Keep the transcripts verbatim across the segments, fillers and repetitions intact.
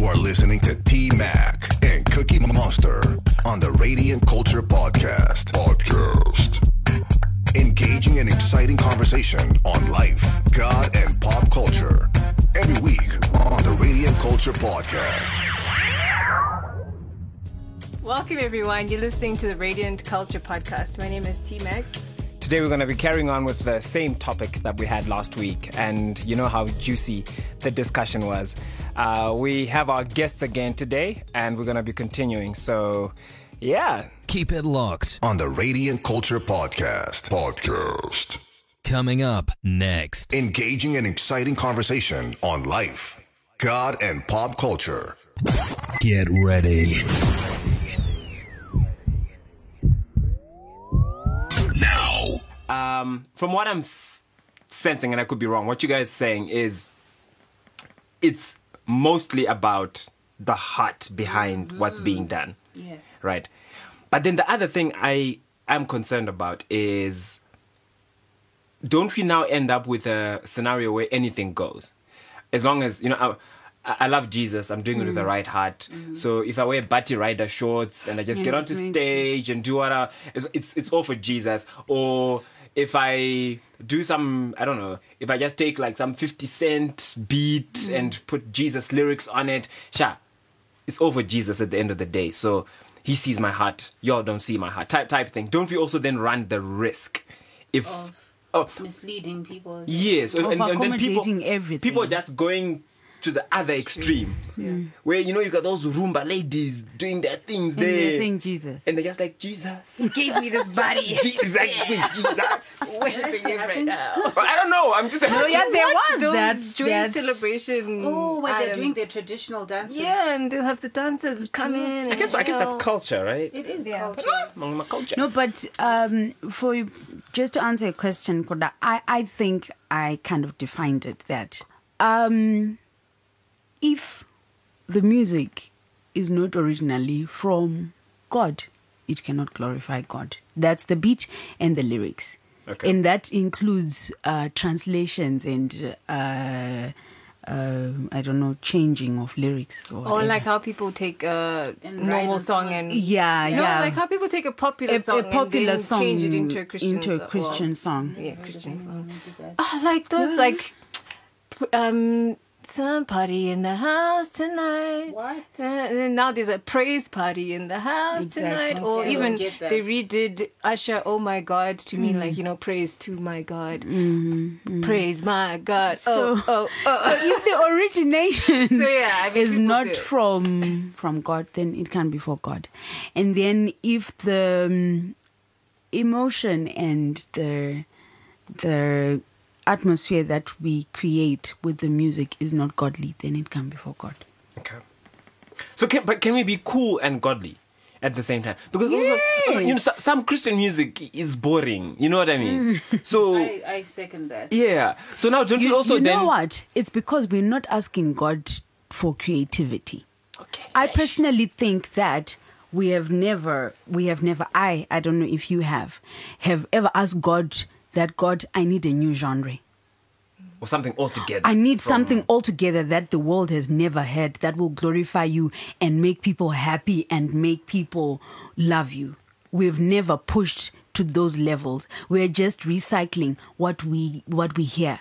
You are listening to T Mac and Cookie Monster on the Radiant Culture Podcast. Podcast. Engaging and exciting conversation on life, God, and pop culture. Every week on the Radiant Culture Podcast. Welcome, everyone. You're listening to the Radiant Culture Podcast. My name is T Mac. Today we're going to be carrying on with the same topic that we had last week, and you know how juicy the discussion was. Uh, we have our guests again today, and we're going to be continuing. So, yeah. Keep it locked on the Radiant Culture Podcast. Podcast. Coming up next. Engaging and exciting conversation on life, God, and pop culture. Get ready. Um, from what I'm s- sensing, and I could be wrong, what you guys are saying is it's mostly about the heart behind mm-hmm. what's being done. Yes. Right. But then the other thing I am concerned about is, don't we now end up with a scenario where anything goes? As long as, you know, I, I love Jesus, I'm doing mm-hmm. it with the right heart. Mm-hmm. So if I wear Batty Rider shorts and I just yeah, get onto stage and do what I... It's, it's, it's all for Jesus. Or... if I do some, I don't know, if I just take like some fifty cent beat mm. and put Jesus lyrics on it, sha, it's all for Jesus at the end of the day. So he sees my heart, y'all don't see my heart, type type thing. Don't we also then run the risk if of oh, misleading people? Yes, of and, and then people, everything. people just going to the other extreme, yeah. where you know you got those Roomba ladies doing their things and there, they're saying Jesus, and they're just like, Jesus, he gave me this body, exactly, yeah. Jesus, worshiping him right now. I don't know. I'm just saying. No, yeah, there was those that joint celebration. Oh, when they're doing their traditional dances, yeah, and they'll have the dancers come in. I guess, I guess that's culture, right? It is yeah. culture. culture. No, but um, for you, just to answer your question, Koda, I, I think I kind of defined it that. Um, If the music is not originally from God, it cannot glorify God. That's the beat and the lyrics. Okay. And that includes uh, translations and, uh, uh, I don't know, changing of lyrics. Or, or like how people take a and normal song and... Yeah, yeah. No, yeah. like how people take a popular a, song a popular and song change it into a Christian, into a Christian song. song. Yeah, Christian song. Oh, like those, yeah. like... um. Some party in the house tonight. What? Uh, and now there's a praise party in the house exactly. tonight. Or yeah, even they redid Usher, oh my God, to mm. mean like, you know, praise to my God. Mm-hmm. Praise my God. So, oh, oh, oh. So if the origination so yeah, I mean, is not from from God, then it can be for God. And then if the um, emotion and the the... atmosphere that we create with the music is not godly, then it can be for God. Okay. So, can, but can we be cool and godly at the same time? Because yes. also, you know, some Christian music is boring. You know what I mean? Mm. So I, I second that. Yeah. So now don't you, we also? You know then... what? It's because we're not asking God for creativity. Okay. I personally think that we have never, we have never. I, I don't know if you have, have ever asked God. That God, I need a new genre. Or something altogether. I need from... something altogether that the world has never heard that will glorify you and make people happy and make people love you. We've never pushed to those levels. We're just recycling what we what we hear.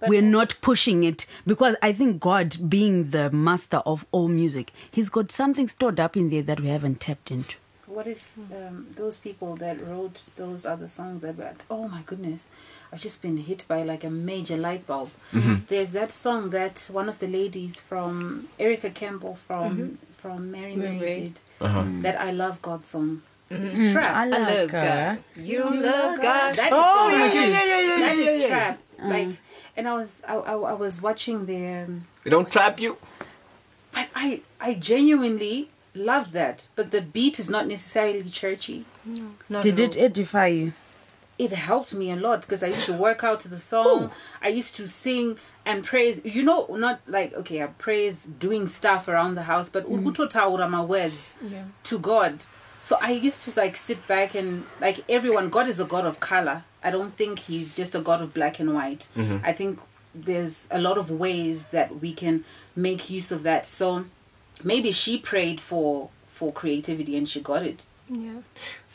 But We're not pushing it because I think God, being the master of all music, he's got something stored up in there that we haven't tapped into. What if um, those people that wrote those other songs, that were, oh my goodness, I've just been hit by like a major light bulb. Mm-hmm. There's that song that one of the ladies from, Erica Campbell from mm-hmm. from Mary Mary, Mary. did, uh-huh. that I Love God song. Mm-hmm. It's trap. I love, I love God. God. You don't love God. That is oh, trap. Yeah, yeah, yeah, yeah, that yeah, is yeah. trap. Uh-huh. Like, and I was, I, I, I was watching their... They don't trap you? But I, I genuinely... love that, but the beat is not necessarily churchy. No, not Did it edify you? It helped me a lot because I used to work out to the song. Ooh. I used to sing and praise. You know, not like okay, I praise doing stuff around the house, but mm. my words yeah. to God. So I used to like sit back and like everyone. God is a God of color. I don't think He's just a God of black and white. Mm-hmm. I think there's a lot of ways that we can make use of that. So. maybe she prayed for for creativity and she got it. Yeah.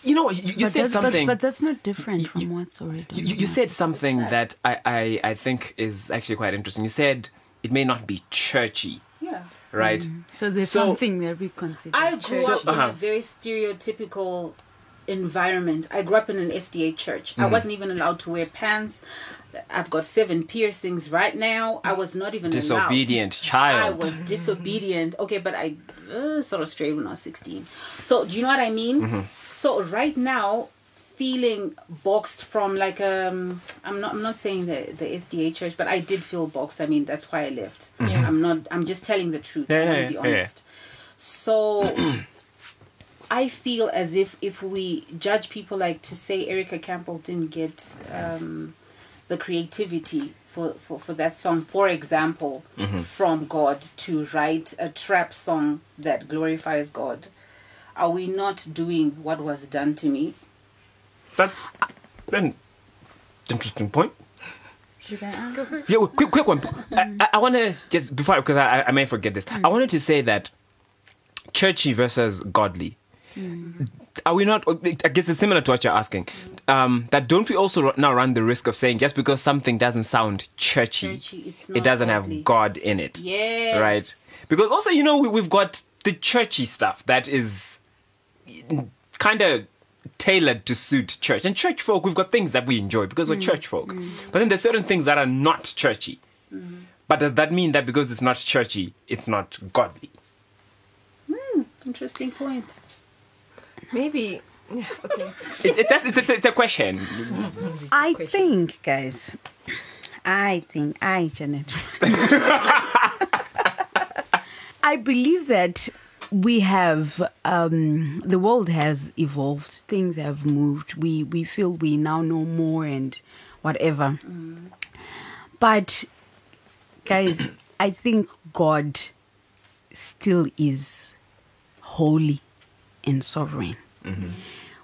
You know, you, you said something. But, but that's not different you, from what's already done. You, you said something that I, I, I think is actually quite interesting. You said it may not be churchy. Yeah. Right? Mm. So there's so, something that we consider. I grew church. up so, uh-huh. in a very stereotypical environment. I grew up in an S D A church. Mm. I wasn't even allowed to wear pants. I've got seven piercings right now. I was not even disobedient allowed. Disobedient child. I was mm. disobedient. Okay, but I uh, sort of strayed when I was sixteen. So do you know what I mean? Mm-hmm. So right now, feeling boxed from like um, I'm not I'm not saying the the S D A church, but I did feel boxed. I mean that's why I left. Mm-hmm. I'm not. I'm just telling the truth. Yeah, I want to be honest. Yeah. So I feel as if if we judge people, like to say Erica Campbell didn't get um, the creativity for, for for that song, for example, mm-hmm. from God to write a trap song that glorifies God. Are we not doing what was done to me? That's an interesting point. Should I answer? Yeah, well, quick, quick one. I, I, I want to just before, because I, I may forget this. Mm. I wanted to say that churchy versus godly. Mm. Are we not? I guess it's similar to what you're asking. Um, that don't we also now run the risk of saying just because something doesn't sound churchy, churchy it's not it doesn't godly. Have God in it. Yes. Right. Because also, you know, we, we've got the churchy stuff that is kind of tailored to suit church. And church folk, we've got things that we enjoy because we're mm. church folk. Mm. But then there's certain things that are not churchy. Mm. But does that mean that because it's not churchy, it's not godly? Mm, interesting point. Maybe. Okay. it's, it's, just, it's, it's, it's a question. I question. think, guys, I think, I, Janet. I believe that we have, um, the world has evolved, things have moved, we, we feel we now know more and whatever. Mm. But, guys, I think God still is holy and sovereign. Mm-hmm.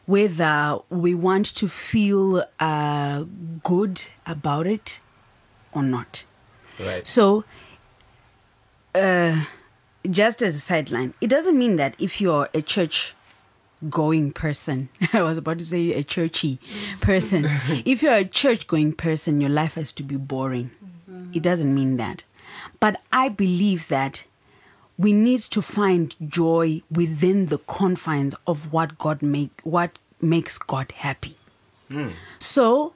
Whether we want to feel uh, good about it or not. Right. So, uh... just as a sideline, it doesn't mean that if you're a church-going person, I was about to say a churchy person, if you're a church-going person, your life has to be boring. Mm-hmm. It doesn't mean that. But I believe that we need to find joy within the confines of what God make, what makes God happy. Mm. So,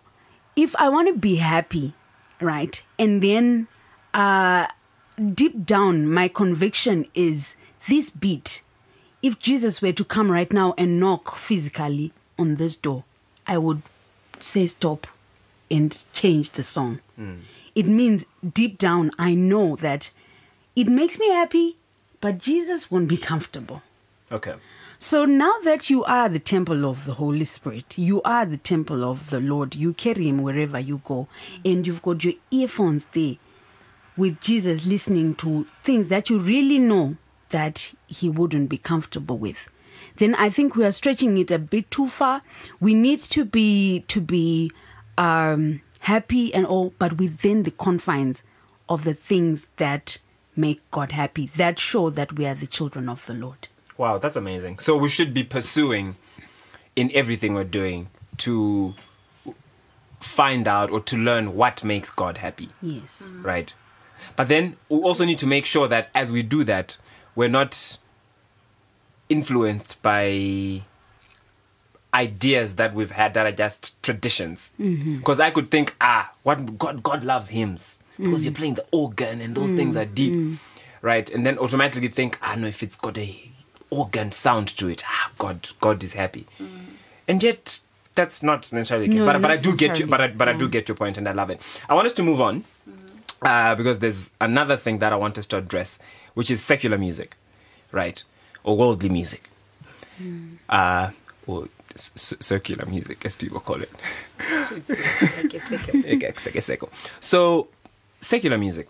if I want to be happy, right, and then... uh deep down, my conviction is this beat. If Jesus were to come right now and knock physically on this door, I would say stop and change the song. Mm. It means deep down, I know that it makes me happy, but Jesus won't be comfortable. Okay. So now that you are the temple of the Holy Spirit, you are the temple of the Lord, you carry him wherever you go, and you've got your earphones there, with Jesus listening to things that you really know that he wouldn't be comfortable with, then I think we are stretching it a bit too far. We need to be to be um, happy and all, but within the confines of the things that make God happy, that show that we are the children of the Lord. Wow, that's amazing. So we should be pursuing in everything we're doing to find out or to learn what makes God happy. Yes. Mm-hmm. Right. But then we also need to make sure that as we do that, we're not influenced by ideas that we've had that are just traditions. Because mm-hmm. I could think, ah, what God God loves hymns because mm. you're playing the organ and those mm. things are deep, mm. right? And then automatically think, ah, no, if it's got a organ sound to it, ah, God God is happy. Mm. And yet that's not necessarily. No, but but I do get you. But I, but yeah. I do get your point, and I love it. I want us to move on. Uh, because there's another thing that I want us to address, which is secular music, right? Or worldly music. Mm. Uh, or c- circular music, as people call it. So, secular music.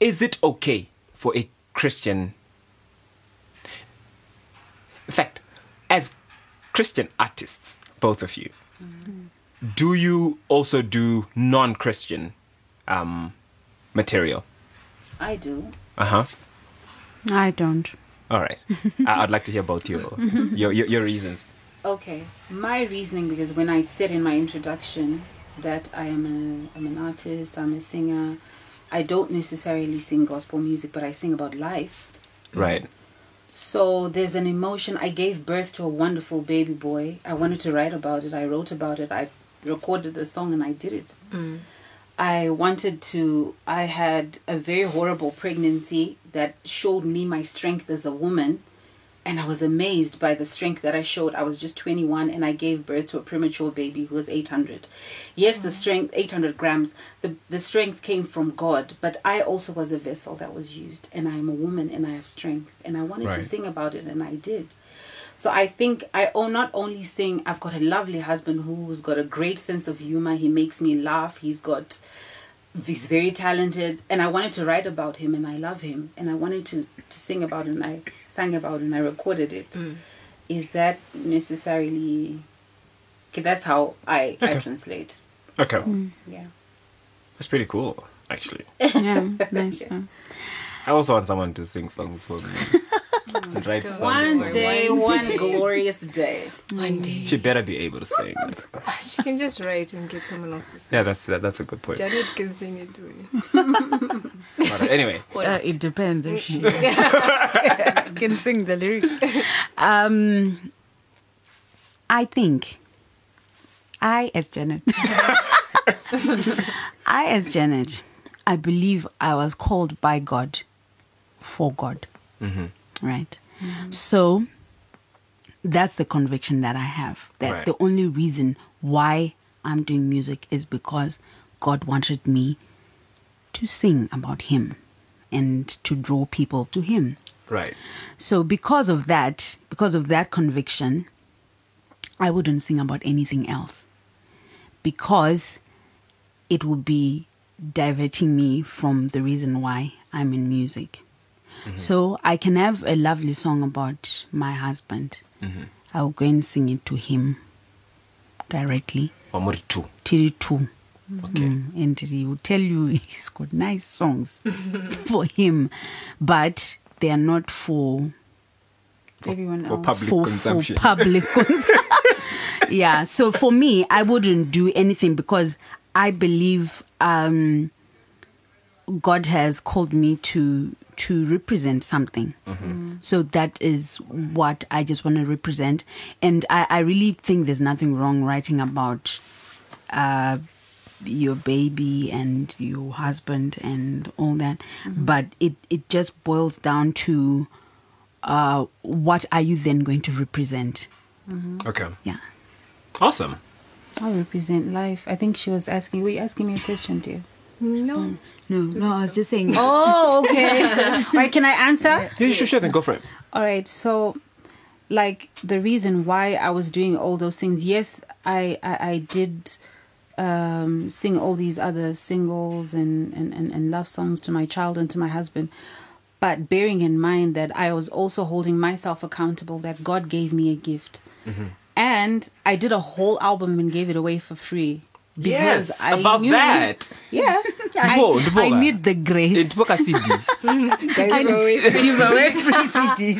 Is it okay for a Christian... In fact, as Christian artists, both of you, mm. do you also do non-Christian Um, material? I do. Uh huh. I don't. All right. I, I'd like to hear both your, your your your reasons. Okay, my reasoning, because when I said in my introduction that I am a I'm an artist, I'm a singer. I don't necessarily sing gospel music, but I sing about life. Right. So there's an emotion. I gave birth to a wonderful baby boy. I wanted to write about it. I wrote about it. I recorded the song and I did it. Mm. I wanted to, I had a very horrible pregnancy that showed me my strength as a woman. And I was amazed by the strength that I showed. I was just twenty-one and I gave birth to a premature baby who was eight hundred. Yes, mm. the strength, eight hundred grams, the, the strength came from God. But I also was a vessel that was used. And I am a woman and I have strength. And I wanted right. to sing about it and I did. So I think I own not only sing, I've got a lovely husband who's got a great sense of humor. He makes me laugh. He's got... He's very talented, and I wanted to write about him, and I love him, and I wanted to, to sing about him, and I sang about him, and I recorded it. Mm. Is that necessarily... Okay, that's how I, okay. I translate. Okay. So, mm. Yeah. That's pretty cool, actually. Yeah, nice. Yeah. I also want someone to sing songs for me. And write songs one for day, me. One glorious day. One day. She better be able to sing. She can just write and get someone else to sing. Yeah, that's that, that's a good point. Janet can sing it too. Right, anyway, uh, it depends if she can sing the lyrics. Um, I think I, as Janet, I, as Janet, I believe I was called by God for God. Mm-hmm. Right. Mm-hmm. So that's the conviction that I have, that right. the only reason why I'm doing music is because God wanted me to sing about him and to draw people to him. Right. So because of that, because of that conviction, I wouldn't sing about anything else because it would be diverting me from the reason why I'm in music. Mm-hmm. So I can have a lovely song about my husband. Mm-hmm. I'll go and sing it to him directly. Omoritu. Tiritu. Okay. Mm-hmm. And he will tell you he's got nice songs for him, but they are not for for, everyone else. for public for, consumption. For public consumption. Yeah. So for me, I wouldn't do anything because I believe um, God has called me to. to represent something. Mm-hmm. Mm. So that is what I just want to represent. And I, I really think there's nothing wrong writing about uh, your baby and your husband and all that. Mm-hmm. But it, it just boils down to uh, what are you then going to represent? Mm-hmm. Okay. Yeah. Awesome. I'll represent life. I think she was asking, were you asking me a question, dear? No. Mm. No, no, I was just saying. Oh, okay. All right, can I answer? Yeah, you should sure, then go for it. All right, so, like, the reason why I was doing all those things, yes, I I, I did um, sing all these other singles and, and, and, and love songs to my child and to my husband, but bearing in mind that I was also holding myself accountable, that God gave me a gift. Mm-hmm. And I did a whole album and gave it away for free. Because yes, I about knew, that. Yeah. I, I need the grace. Give away free C Ds.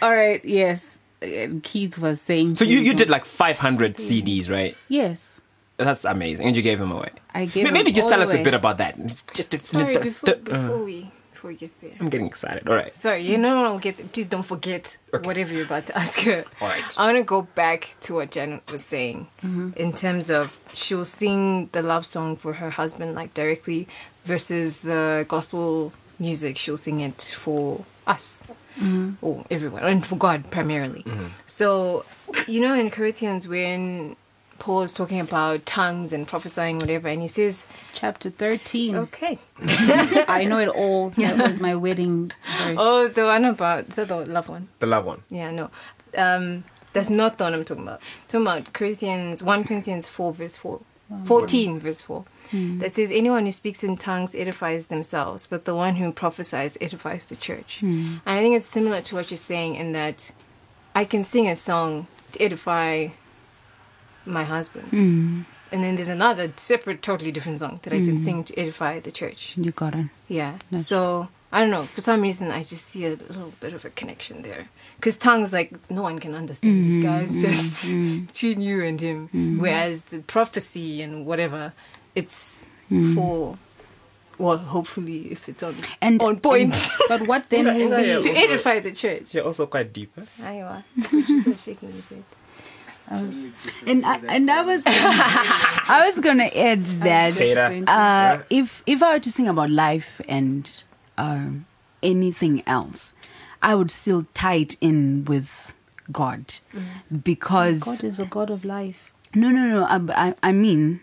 All right, yes. Keith was saying... So you, you did like five hundred C Ds, right? Yes. That's amazing. And you gave him away. I gave Maybe, maybe just tell away. us a bit about that. Just, Sorry, uh, before, before we... Before we get there. I'm getting excited. All right. Sorry, you know I'll get there. Please don't forget okay. whatever you're about to ask her. All right. I want to go back to what Janet was saying mm-hmm. in terms of she'll sing the love song for her husband like directly versus the gospel music. She'll sing it for us mm-hmm. or everyone and for God primarily. Mm-hmm. So, you know, in Corinthians when Paul is talking about tongues and prophesying, whatever, and he says... Chapter thirteen. Okay. I know it all. That was my wedding verse. Oh, the one about... Is that the love one? The love one. Yeah, no. Um, that's not the one I'm talking about. I'm talking about Corinthians, First Corinthians four, verse four. fourteen, verse four. Hmm. That says, anyone who speaks in tongues edifies themselves, but the one who prophesies edifies the church. Hmm. And I think it's similar to what you're saying in that I can sing a song to edify... my husband mm. and then there's another separate totally different song that mm. I can sing to edify the church. You got it. Yeah. That's so I don't know, for some reason I just see a little bit of a connection there. Because Tongue's like, no one can understand mm-hmm, it, guys. Mm-hmm, just mm-hmm. between you and him. Mm-hmm. Whereas the prophecy and whatever, it's mm-hmm. for... Well, hopefully, if it's on and, on point. And, but what then will be to edify the church? You're also quite deep. Eh? I are. She's still shaking his head. I was, and I, and I was I was gonna add that uh, if if I were to sing about life and um, anything else, I would still tie it in with God, mm. because God is a God of life. No, no, no. I, I, I mean,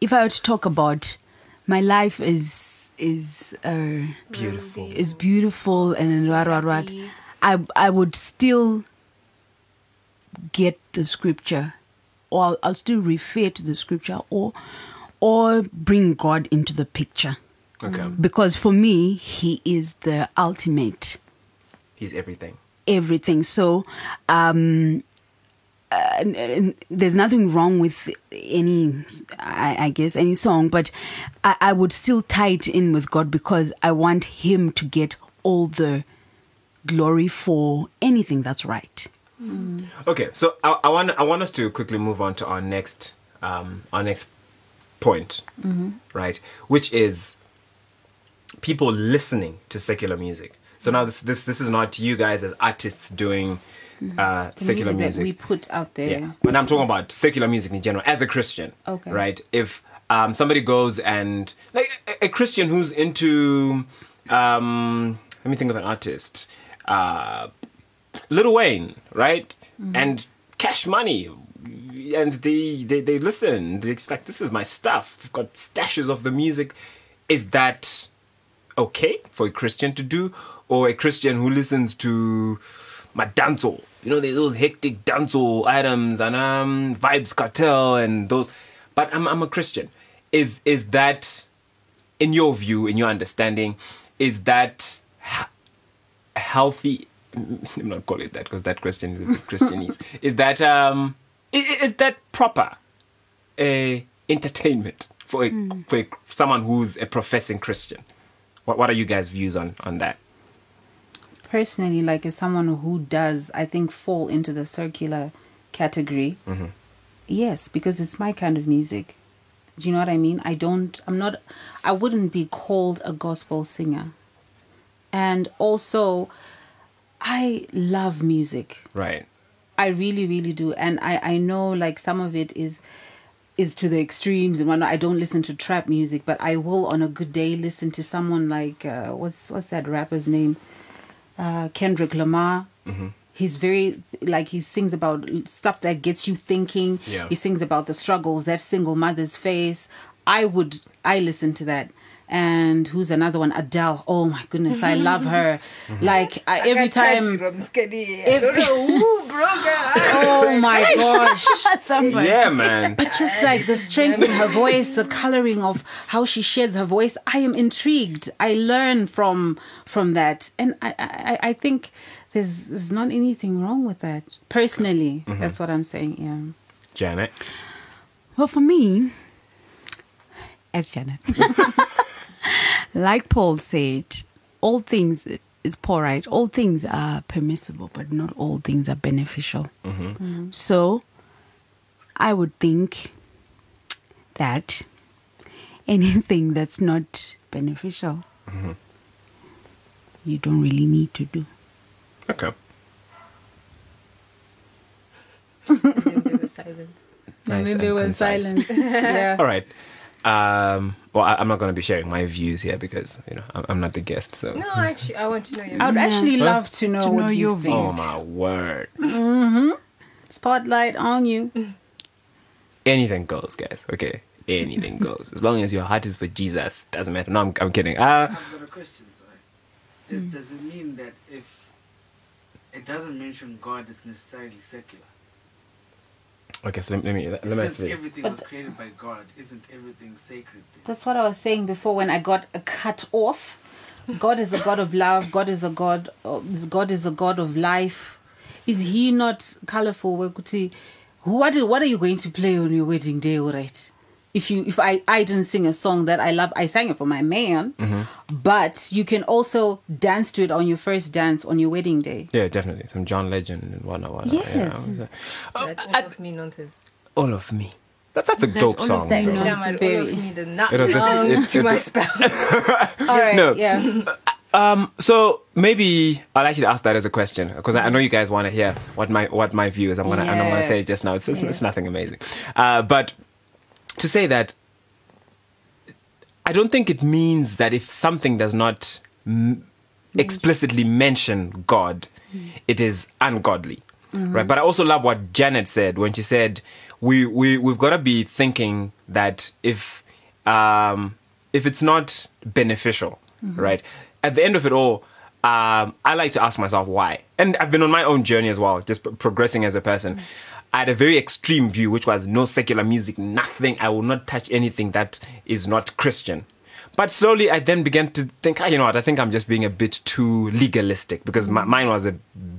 if I were to talk about my life is. Is uh, beautiful. Is beautiful and what what what. I I would still get the scripture, or I'll, I'll still refer to the scripture, or or bring God into the picture. Okay. Because for me, He is the ultimate. He's everything. Everything. So, um, uh, and, and there's nothing wrong with any, I, I guess, any song, but I, I would still tie it in with God because I want Him to get all the glory for anything that's right. Mm. Okay, so I, I want I want us to quickly move on to our next um, our next point, mm-hmm. right? Which is people listening to secular music. So now this this this is not you guys as artists doing. Uh, the secular music, music that we put out there. Yeah. When I'm talking about secular music in general, as a Christian, okay, right? If um, somebody goes and like a, a Christian who's into, um, let me think of an artist, uh, Lil Wayne, right? Mm-hmm. And Cash Money, and they they they listen. They're just like, this is my stuff. They've got stashes of the music. Is that okay for a Christian to do, or a Christian who listens to my dancehall? You know, there's those hectic dancehall items and um, Vibes Cartel and those. But I'm I'm a Christian. Is is that, in your view, in your understanding, is that healthy? I'm not calling it that because that question is a bit Christianese. Is that um is, is that proper uh, entertainment for a, mm. for a, someone who's a professing Christian? What what are you guys' views on on that? Personally, like as someone who does, I think, fall into the circular category, mm-hmm. yes, because it's my kind of music. Do you know what I mean? I don't, I'm not, I wouldn't be called a gospel singer. And also, I love music. Right. I really, really do. And I, I know like some of it is... is to the extremes and whatnot. I don't listen to trap music, but I will on a good day listen to someone like, uh, what's what's that rapper's name? Uh, Kendrick Lamar, mm-hmm. he's very, like he sings about stuff that gets you thinking. Yeah. He sings about the struggles that single mothers face. I would, I listen to that. And who's another one? Adele. Oh my goodness, I love her. Mm-hmm. Like I, I every time. From Skinny. I don't know who broke her. Oh my gosh. Somebody. Yeah, man. But just like the strength in her voice, the coloring of how she sheds her voice, I am intrigued. I learn from from that, and I I, I think there's there's not anything wrong with that. Personally, mm-hmm. that's what I'm saying. Yeah. Janet. Well, for me, as Janet. Like Paul said, all things is Paul, right? All things are permissible, but not all things are beneficial. Mm-hmm. Mm-hmm. So I would think that anything that's not beneficial, mm-hmm. you don't really need to do. Okay. And then there was silence. Nice and then there was silence. Yeah. All right. Um, well, I, I'm not going to be sharing my views here because, you know, I'm, I'm not the guest. So no, actually, I want to know your views. I would actually yeah. love to know, to what know you your views. Oh, my word. Mm-hmm. Spotlight on you. Anything goes, guys. Okay. Anything goes. As long as your heart is for Jesus, doesn't matter. No, I'm, I'm kidding. Uh, I've got a question, sorry. Does, mm. does it mean that if it doesn't mention God, it's necessarily secular? Okay, so let me... Let me Since everything was created by God, isn't everything sacred? Then? That's what I was saying before when I got a cut off. God is a God of love. God is a God of, God is a God of life. Is He not colourful? What, what are you going to play on your wedding day, all right? if you if I, I didn't sing a song that I love, I sang it for my man. Mm-hmm. But you can also dance to it on your first dance on your wedding day. Yeah, definitely. Some John Legend and whatnot. whatnot. Yes. Yeah. Uh, like all I, of me nonsense. All of me. That, that's a dope all song. That Jamal, all of me did not belong um, to it, my spouse. All right. No. Yeah. Um, so maybe I'll actually ask that as a question, because I, I know you guys want to hear what my what my view is. I'm gonna yes. I'm not gonna say it just now. It's it's, yes. it's nothing amazing, uh, but to say that I don't think it means that if something does not m- explicitly mention God, mm. it is ungodly, mm-hmm. right? But I also love what Janet said when she said we we we've got to be thinking that if um, if it's not beneficial, mm-hmm. right? At the end of it all, um, I like to ask myself why. And I've been on my own journey as well, just p- progressing as a person. Mm-hmm. I had a very extreme view, which was no secular music, nothing. I will not touch anything that is not Christian. But slowly I then began to think, oh, you know what, I think I'm just being a bit too legalistic, because my, mine was a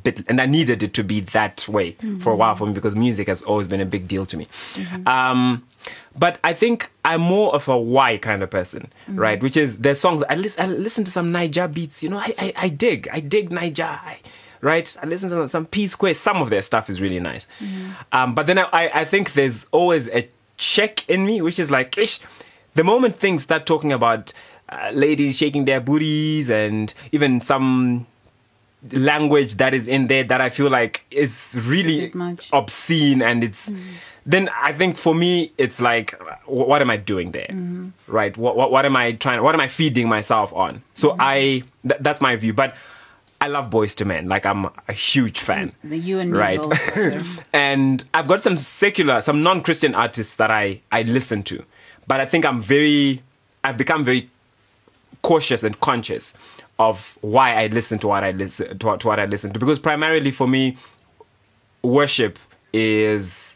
bit, and I needed it to be that way mm-hmm. for a while for me, because music has always been a big deal to me. Mm-hmm. Um, but I think I'm more of a why kind of person, mm-hmm. right? Which is, there's songs, I, lis- I listen to some Niger beats, you know, I, I, I dig, I dig Niger, I, right? I listen to some, some P Square, some of their stuff is really nice. Mm-hmm. Um, but then I, I, I think there's always a check in me, which is like, ish, the moment things start talking about uh, ladies shaking their booties and even some language that is in there that I feel like is really obscene, and it's mm. then I think for me it's like, what am I doing there, mm. right? What, what what am I trying? What am I feeding myself on? So mm. I th- that's my view, but I love Boyz two Men. Like, I'm a huge fan. The you and me right? both. And I've got some secular, some non-Christian artists that I I listen to. But I think I'm very, I've become very cautious and conscious of why I listen to what I listen to, to what I listen to. Because primarily for me, worship is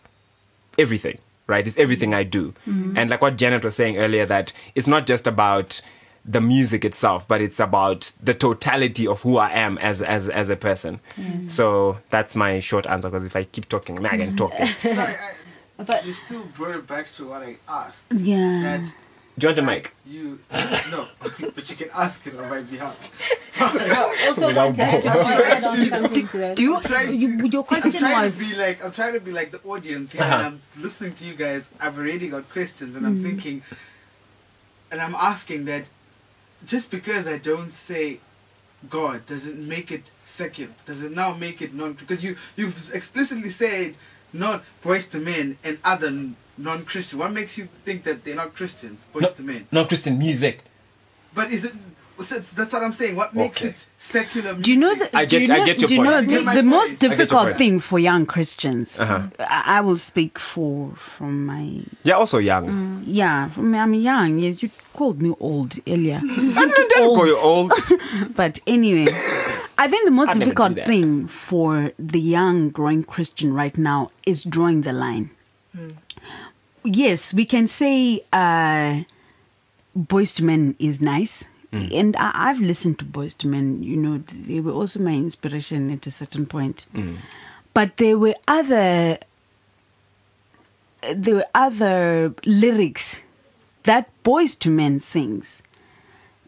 everything, right? It's everything I do. Mm-hmm. And like what Janet was saying earlier, that it's not just about the music itself, but it's about the totality of who I am as as as a person. Mm-hmm. So that's my short answer, because if I keep talking, I can talk. But you still brought it back to what I asked. Yeah. That do you want the mic? You no, but you can ask it on my behalf. Also, your question I'm trying was. To be like, I'm trying to be like the audience here, uh-huh. and I'm listening to you guys. I've already got questions, and I'm mm. thinking, and I'm asking that, just because I don't say God doesn't make it secular. Does it now make it non? Because you you've explicitly said. Not Boyz two Men and other non-Christian. What makes you think that they're not Christians? Boyz no, two Men. Non-Christian music. But is it? That's what I'm saying. What makes okay. it secular music? Do you know that? I get. You know, I get your do point. You know you the, the point. Most difficult thing for young Christians? Uh-huh. I, I will speak for from my. Yeah, also young. Um, yeah, from, I'm young. Yes, you called me old earlier. I didn't old. call you old. But anyway. I think the most I'll difficult thing for the young growing Christian right now is drawing the line. Mm. Yes, we can say uh, Boyz two Men is nice. Mm. And I, I've listened to Boyz two Men. You know, they were also my inspiration at a certain point. Mm. But there were other, there were other lyrics that Boyz two Men sings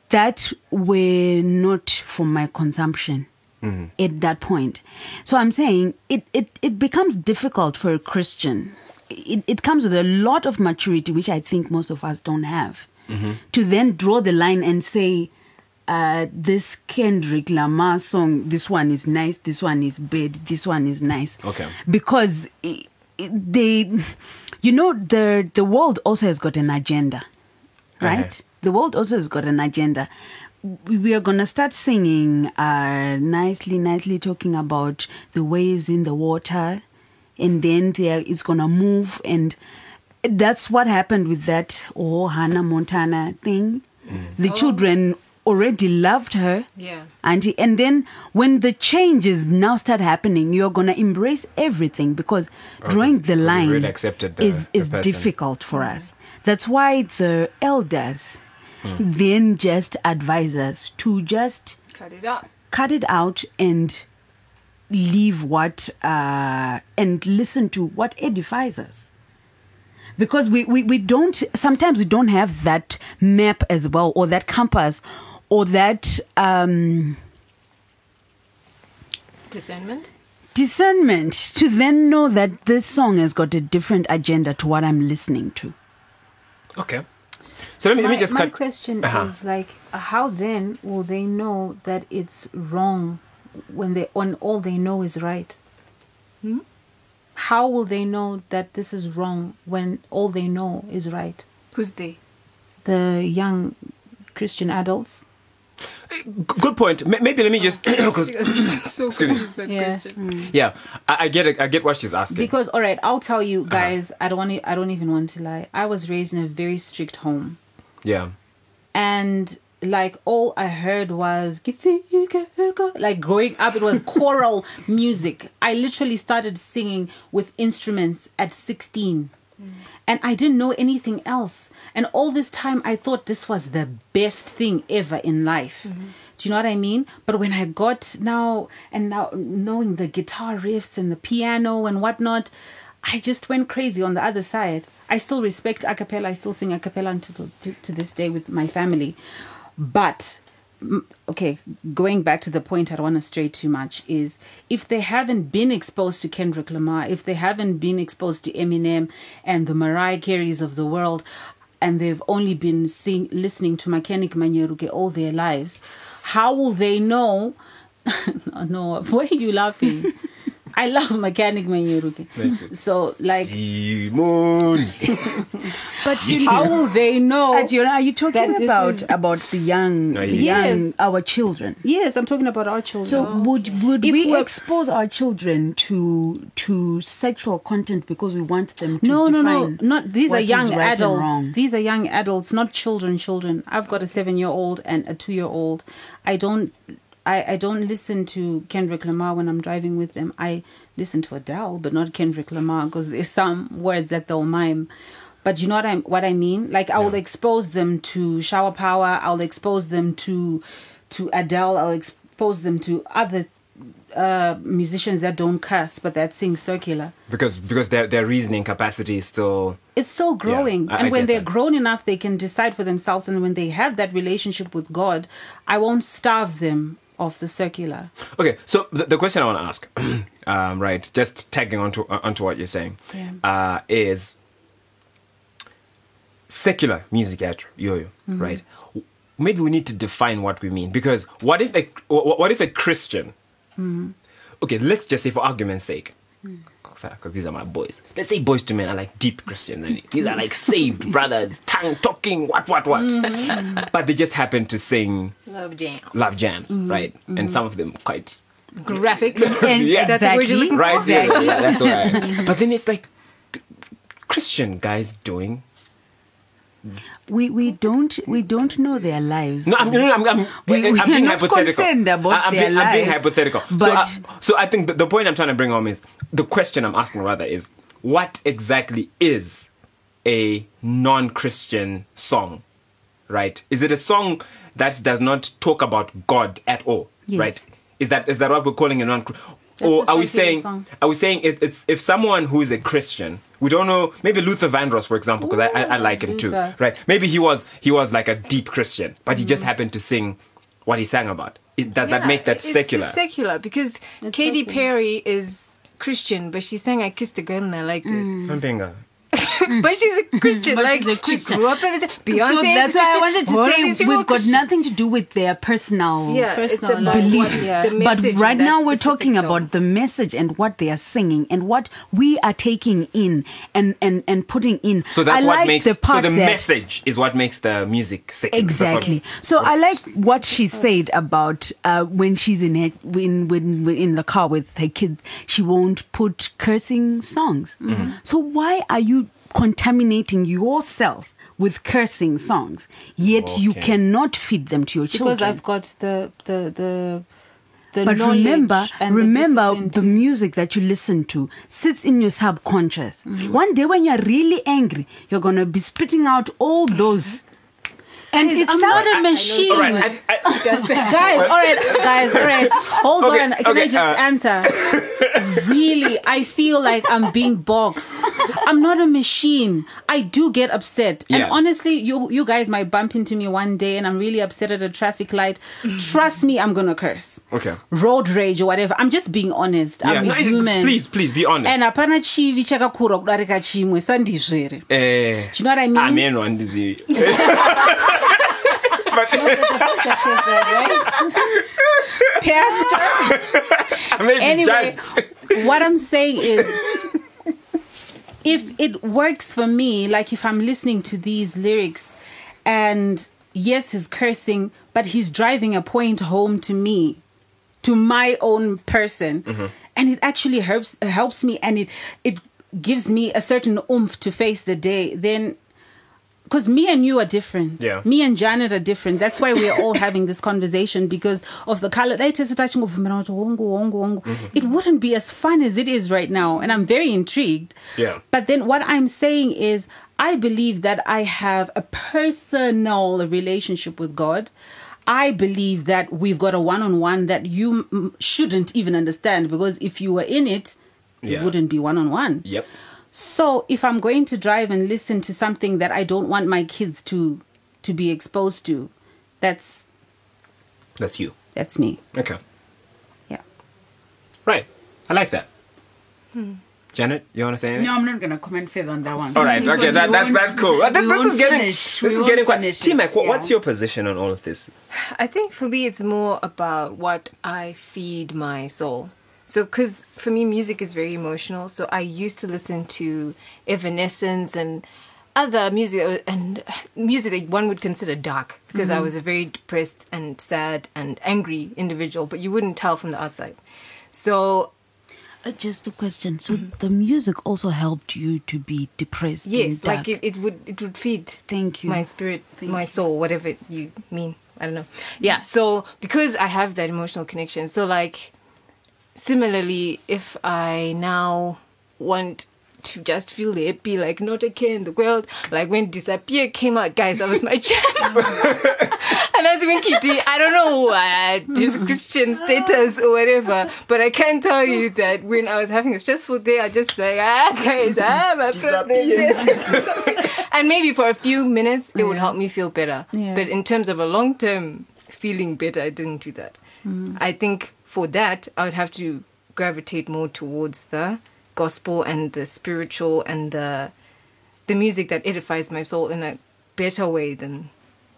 that were not for my consumption mm-hmm. at that point. So I'm saying it, it, it becomes difficult for a Christian. It, it comes with a lot of maturity, which I think most of us don't have, mm-hmm. to then draw the line and say, uh, this Kendrick Lamar song, this one is nice, this one is bad, this one is nice. Okay. Because it, it, they, you know, the, the world also has got an agenda, right? Uh-huh. The world also has got an agenda. We are going to start singing uh, nicely, nicely talking about the waves in the water. And then there it's going to move. And that's what happened with that oh, Hannah Montana thing. Mm. The oh. children already loved her. Yeah. And, and then when the changes now start happening, you're going to embrace everything, because oh, drawing the line really accepted the, is, is the difficult for mm-hmm. us. That's why the elders... Mm. then just advise us to just cut it out, cut it out and leave what, uh, and listen to what edifies us. because we, we, we don't, sometimes we don't have that map as well, or that compass, or that um, discernment. Discernment to then know that this song has got a different agenda to what I'm listening to. Okay. So let me, my, let me just my cut. question uh-huh. is like, how then will they know that it's wrong when they on all they know is right? Hmm? How will they know that this is wrong when all they know is right? Who's they? The young Christian adults. Good point. Maybe let me just because so that yeah. Mm. yeah, I, I get it. I get what she's asking. Because all right, I'll tell you guys. Uh-huh. I don't want to, I don't even want to lie. I was raised in a very strict home. Yeah. And like all I heard was like growing up, it was choral music. I literally started singing with instruments at sixteen. Mm. And I didn't know anything else. And all this time, I thought this was the best thing ever in life. Mm-hmm. Do you know what I mean? But when I got now, and now knowing the guitar riffs and the piano and whatnot, I just went crazy on the other side. I still respect a cappella. I still sing a cappella to, to, to this day with my family. But, okay, going back to the point, I don't want to stray too much, is if they haven't been exposed to Kendrick Lamar, if they haven't been exposed to Eminem and the Mariah Careys of the world, and they've only been sing, listening to Mechanic Manyeruke all their lives, how will they know? No, why are you laughing? I love Mechanic Manyeruke. So, like... Demon. But you know, how will they know... Adiona, are you talking about, is... about the young... No, the yes. young, our children? Yes, I'm talking about our children. So, oh, would, okay. would we we're... expose our children to to sexual content because we want them to no, define... No, no, no. These are young right adults. These are young adults, not children, children. I've got a seven-year-old and a two-year-old. I don't... I, I don't listen to Kendrick Lamar when I'm driving with them. I listen to Adele, but not Kendrick Lamar, because there's some words that they'll mime. But you know what I what I mean? Like, I yeah. will expose them to Shower Power. I'll expose them to to Adele. I'll expose them to other uh, musicians that don't cuss, but that sing circular. Because because their their reasoning capacity is still... It's still growing. Yeah, I, and when they're that. grown enough, they can decide for themselves. And when they have that relationship with God, I won't starve them of the circular. Okay, so the, the question I want to ask, um, right, just tagging onto onto what you're saying, yeah. uh, is secular music, yo-yo, mm-hmm. right? Maybe we need to define what we mean, because what if a what if a Christian? Mm-hmm. Okay, let's just say for argument's sake, because mm. these are my boys. Let's say Boyz two Men are like deep Christian. These are like saved brothers, tongue talking, what, what, what. Mm-hmm. But they just happen to sing love jams, love jams, mm-hmm. right? Mm-hmm. And some of them quite graphic. yeah, exactly. Right. Yeah, yeah, that's right. But then it's like Christian guys doing. We we don't we don't know their lives. No, I'm no, I'm, I'm, we, I'm being not hypothetical. About I'm, their being, lives, I'm being hypothetical. But so, uh, so I think the, the point I'm trying to bring home is the question I'm asking rather is what exactly is a non-Christian song, right? Is it a song that does not talk about God at all, yes. right? Is that is that what we're calling a non-Christian? That's or are we saying song. are we saying it, it's if someone who is a Christian, we don't know, maybe Luther Vandross, for example, because I, I, I like him Luther. too, right? Maybe he was he was like a deep Christian, but he mm. just happened to sing what he sang about. It, does yeah, that make that it's, secular? It's secular because it's Katy secular. Perry is Christian, but she sang "I Kissed a Girl and I Liked It." Mm. But she's a Christian. Like she's a Christian. She grew up as a Beyonce. So that's why I wanted to say we've got Christian. nothing to do with their personal, yeah, personal beliefs. Yeah. The but right now we're talking song. about the message and what they are singing and what we are taking in and, and, and putting in. So that's I what like makes the part so the message is what makes the music secular. Exactly. So works. I like what she said about uh, when she's in her, when, when when in the car with her kids, she won't put cursing songs. Mm-hmm. So why are you contaminating yourself with cursing songs, yet okay. you cannot feed them to your children? Because I've got the the the, the but knowledge remember, and remember the, the music that you listen to sits in your subconscious. Mm-hmm. One day when you're really angry, you're gonna be spitting out all those. And it's, it's not a machine. All right, I, I, guys, all right, guys, all right. Hold okay, on. Can okay, I just uh, answer? Really, I feel like I'm being boxed. I'm not a machine. I do get upset. Yeah. And honestly, you you guys might bump into me one day and I'm really upset at a traffic light. Trust me, I'm going to curse. Okay. Road rage or whatever. I'm just being honest. Yeah, I'm no, human. Please, please, be honest. And apana chivi chakakura kudarika chimwe sandizvere. Eh. Do you know what I mean? Amen one disease. But pastor. Anyway, what I'm saying is, if it works for me, like if I'm listening to these lyrics and yes, he's cursing, but he's driving a point home to me, to my own person. Mm-hmm. And it actually helps, helps me, and it, it gives me a certain oomph to face the day. Then, because me and you are different. Yeah. Me and Janet are different. That's why we're all having this conversation, because of the color. It wouldn't be as fun as it is right now. And I'm very intrigued. Yeah. But then what I'm saying is, I believe that I have a personal relationship with God. I believe that we've got a one-on-one that you m- shouldn't even understand, because if you were in it, yeah. it wouldn't be one-on-one. Yep. So if I'm going to drive and listen to something that I don't want my kids to to be exposed to, that's... That's you. That's me. Okay. Yeah. Right. I like that. Hmm. Janet, you want to say anything? No, I'm not going to comment further on that one. All right. Because okay, that, that, that's cool. That, this is getting, this is getting quite... T Mac, what, yeah. what's your position on all of this? I think for me, it's more about what I feed my soul. So, because for me, music is very emotional. So I used to listen to Evanescence and other music and music that one would consider dark, because mm-hmm. I was a very depressed and sad and angry individual, but you wouldn't tell from the outside. So... Uh, just a question. So mm-hmm. the music also helped you to be depressed yes, and dark. Yes, like it, it would it would feed Thank you. my spirit, Thank my you. soul, whatever you mean. I don't know. Yeah, so because I have that emotional connection, so like... Similarly, if I now want to just feel happy, like not a care in the world, like when Disappear came out, guys, that was my channel. And that's Winky D. I don't know what this Christian status or whatever, but I can tell you that when I was having a stressful day, I just like, ah, guys, I'm a Disappear. And maybe for a few minutes, it would yeah. help me feel better. Yeah. But in terms of a long-term feeling better, I didn't do that. Mm. I think... For that, I would have to gravitate more towards the gospel and the spiritual and the the music that edifies my soul in a better way than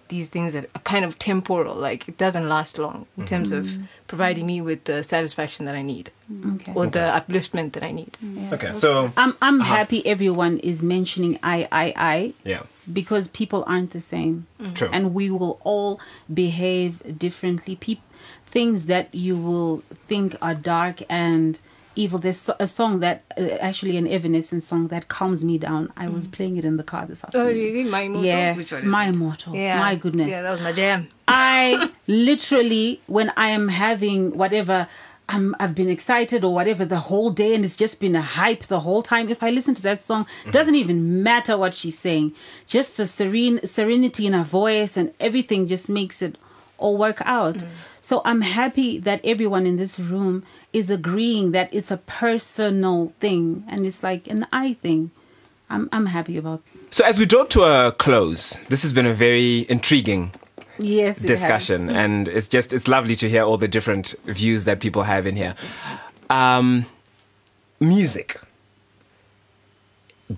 these things that are kind of temporal, like it doesn't last long in mm-hmm. terms of providing me with the satisfaction that I need okay. or okay. the upliftment that I need. Yeah. Okay, so I'm I'm uh-huh. happy everyone is mentioning I I I. Yeah. Because people aren't the same. Mm-hmm. True. And we will all behave differently. People. Things that you will think are dark and evil. There's a song that, uh, actually an Evanescence song that calms me down. I mm. was playing it in the car this afternoon. Oh, really? My Immortal? Yes, My Immortal. Yeah. My goodness. Yeah, that was my jam. I literally, when I am having whatever, I'm, I've been excited or whatever the whole day and it's just been a hype the whole time. If I listen to that song, mm-hmm. doesn't even matter what she's saying. Just the serene serenity in her voice and everything just makes it all work out. Mm. So I'm happy that everyone in this room is agreeing that it's a personal thing and it's like an I thing. I'm I'm happy about it. So as we draw to a close, this has been a very intriguing yes, discussion, it and it's just it's lovely to hear all the different views that people have in here. Um, music,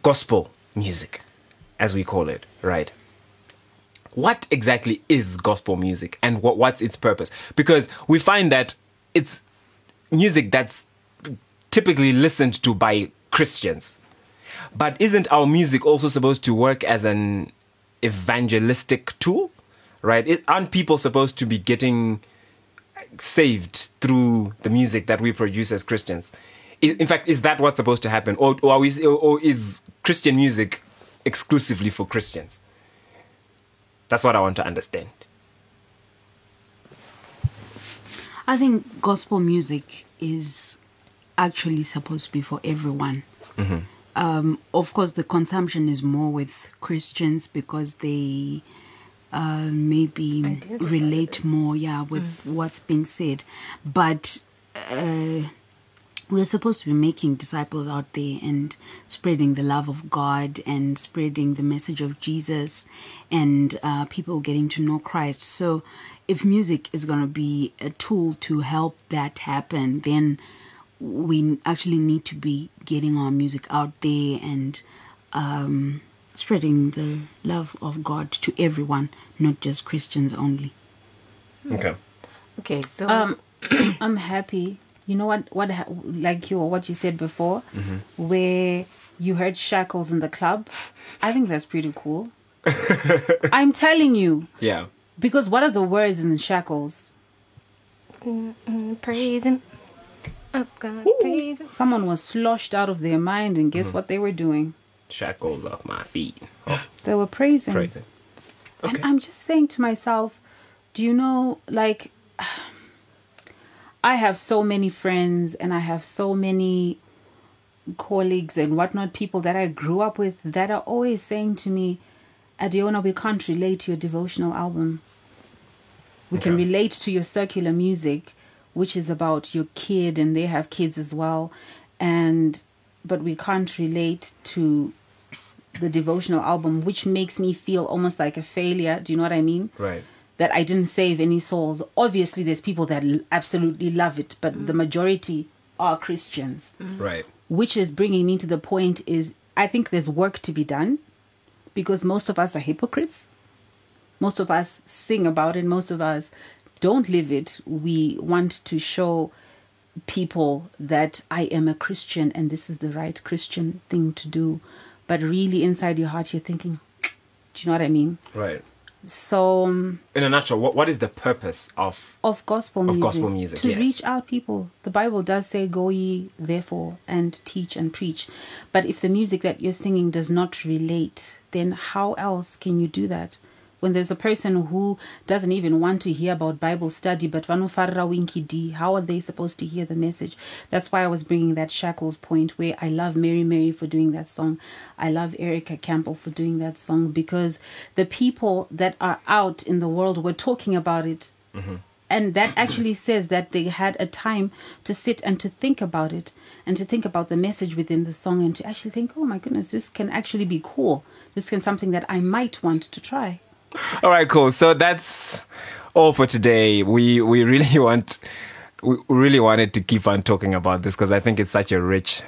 gospel music, as we call it, right? What exactly is gospel music and what, what's its purpose? Because we find that it's music that's typically listened to by Christians. But isn't our music also supposed to work as an evangelistic tool? Right? It, aren't people supposed to be getting saved through the music that we produce as Christians? In fact, is that what's supposed to happen? Or, or, are we, or is Christian music exclusively for Christians? That's what I want to understand. I think gospel music is actually supposed to be for everyone. Mm-hmm. Um, of course, the consumption is more with Christians because they uh, maybe relate more yeah, with mm. what's being said. But uh, we're supposed to be making disciples out there and spreading the love of God and spreading the message of Jesus and uh, people getting to know Christ. So if music is going to be a tool to help that happen, then we actually need to be getting our music out there and um, spreading the love of God to everyone, not just Christians only. Okay. Okay, so um, I'm happy. You know what, what like you or what you said before, mm-hmm. where you heard shackles in the club. I think that's pretty cool. I'm telling you. Yeah. Because what are the words in the shackles? Mm-hmm. Praise him. Oh, God, praise him. Someone was sloshed out of their mind, and guess mm-hmm. what they were doing? Shackles off my feet. Oh. They were praising. Praising. Okay. And I'm just saying to myself, do you know, like... I have so many friends and I have so many colleagues and whatnot, people that I grew up with that are always saying to me, Adiona, we can't relate to your devotional album. We okay. can relate to your circular music, which is about your kid and they have kids as well. And, but we can't relate to the devotional album, which makes me feel almost like a failure. Do you know what I mean? Right. That I didn't save any souls. Obviously, there's people that l- absolutely love it, but mm. the majority are Christians. Mm. Right. Which is bringing me to the point is, I think there's work to be done because most of us are hypocrites. Most of us sing about it. Most of us don't live it. We want to show people that I am a Christian and this is the right Christian thing to do. But really inside your heart, you're thinking, do you know what I mean? Right. So, um, in a nutshell, what what is the purpose of of gospel of music? Gospel music to yes. reach out people. The Bible does say, "Go ye therefore and teach and preach." But if the music that you're singing does not relate, then how else can you do that? When there's a person who doesn't even want to hear about Bible study, but Vanofarira, Winky D, how are they supposed to hear the message? That's why I was bringing that shackles point where I love Mary Mary for doing that song. I love Erica Campbell for doing that song because the people that are out in the world were talking about it. Mm-hmm. And that actually says that they had a time to sit and to think about it and to think about the message within the song and to actually think, oh my goodness, this can actually be cool. This can something that I might want to try. All right, cool. So that's all for today. We we really want we really wanted to keep on talking about this because I think it's such a rich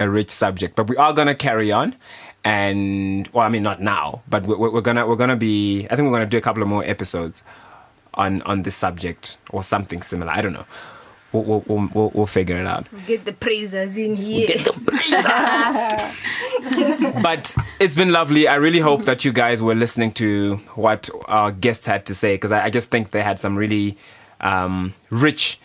a rich subject. But we are gonna carry on, and well, I mean not now, but we're, we're gonna we're gonna be. I think we're gonna do a couple of more episodes on on this subject or something similar. I don't know. We'll we'll we'll, we'll figure it out. Get the praisers in here. Get the praisers. But it's been lovely. I really hope that you guys were listening to what our guests had to say because I, I just think they had some really um, rich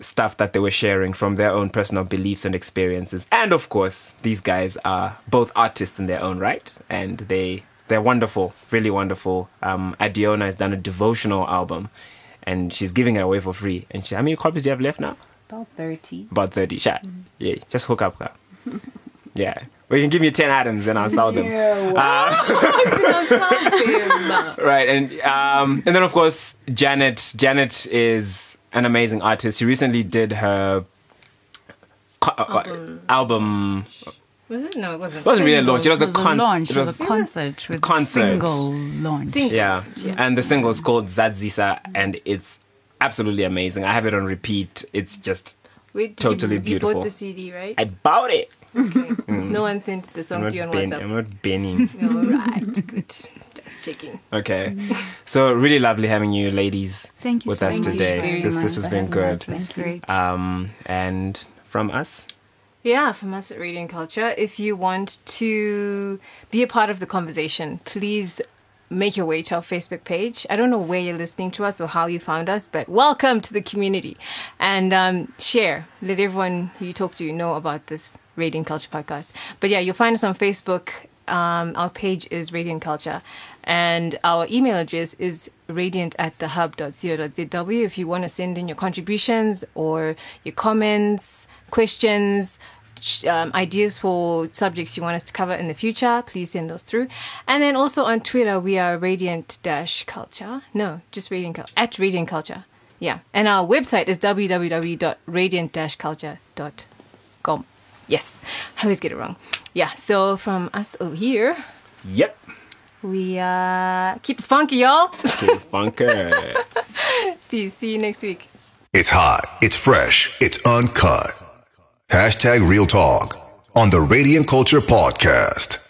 stuff that they were sharing from their own personal beliefs and experiences. And of course, these guys are both artists in their own right, and they they're wonderful, really wonderful. Um, Adiona has done a devotional album. And she's giving it away for free. And she, how many copies do you have left now? About thirty. About thirty. Sure. Yeah, just hook up. Yeah. Well, you can give me ten items and I'll sell them. Yeah, uh, right. And um, and then, of course, Janet. Janet is an amazing artist. She recently did her co- album. Uh, album. Was it? No, it wasn't. It wasn't really a launch. It was, it was a, con- a launch. It was a concert with a single launch. Sing- yeah. yeah. And the single is called Zadzisa, and it's absolutely amazing. I have it on repeat. It's just Wait, totally you, beautiful. You bought the C D, right? I bought it. Okay. Mm. No one sent the song to you on ben- WhatsApp. I'm not banning. All right. Good. Just checking. Okay. So really lovely having you ladies thank you with so us today. This, this has been good. That's great. Um, and from us... Yeah, from us at Radiant Culture. If you want to be a part of the conversation, please make your way to our Facebook page. I don't know where you're listening to us or how you found us, but welcome to the community. And um, share. Let everyone who you talk to know about this Radiant Culture podcast. But yeah, you'll find us on Facebook. Um, our page is Radiant Culture. And our email address is radiant at the hub dot co dot z w. If you want to send in your contributions or your comments, questions, um, ideas for subjects you want us to cover in the future, please send those through. And then also on Twitter, we are Radiant Culture. No, just Radiant Culture. At Radiant Culture. Yeah. And our website is w w w dot radiant dash culture dot com. Yes. I always get it wrong. Yeah. So from us over here. Yep. We uh, keep it funky, y'all. Keep it funky. Peace. See you next week. It's hot. It's fresh. It's uncut. Hashtag Real Talk on the Radiant Culture Podcast.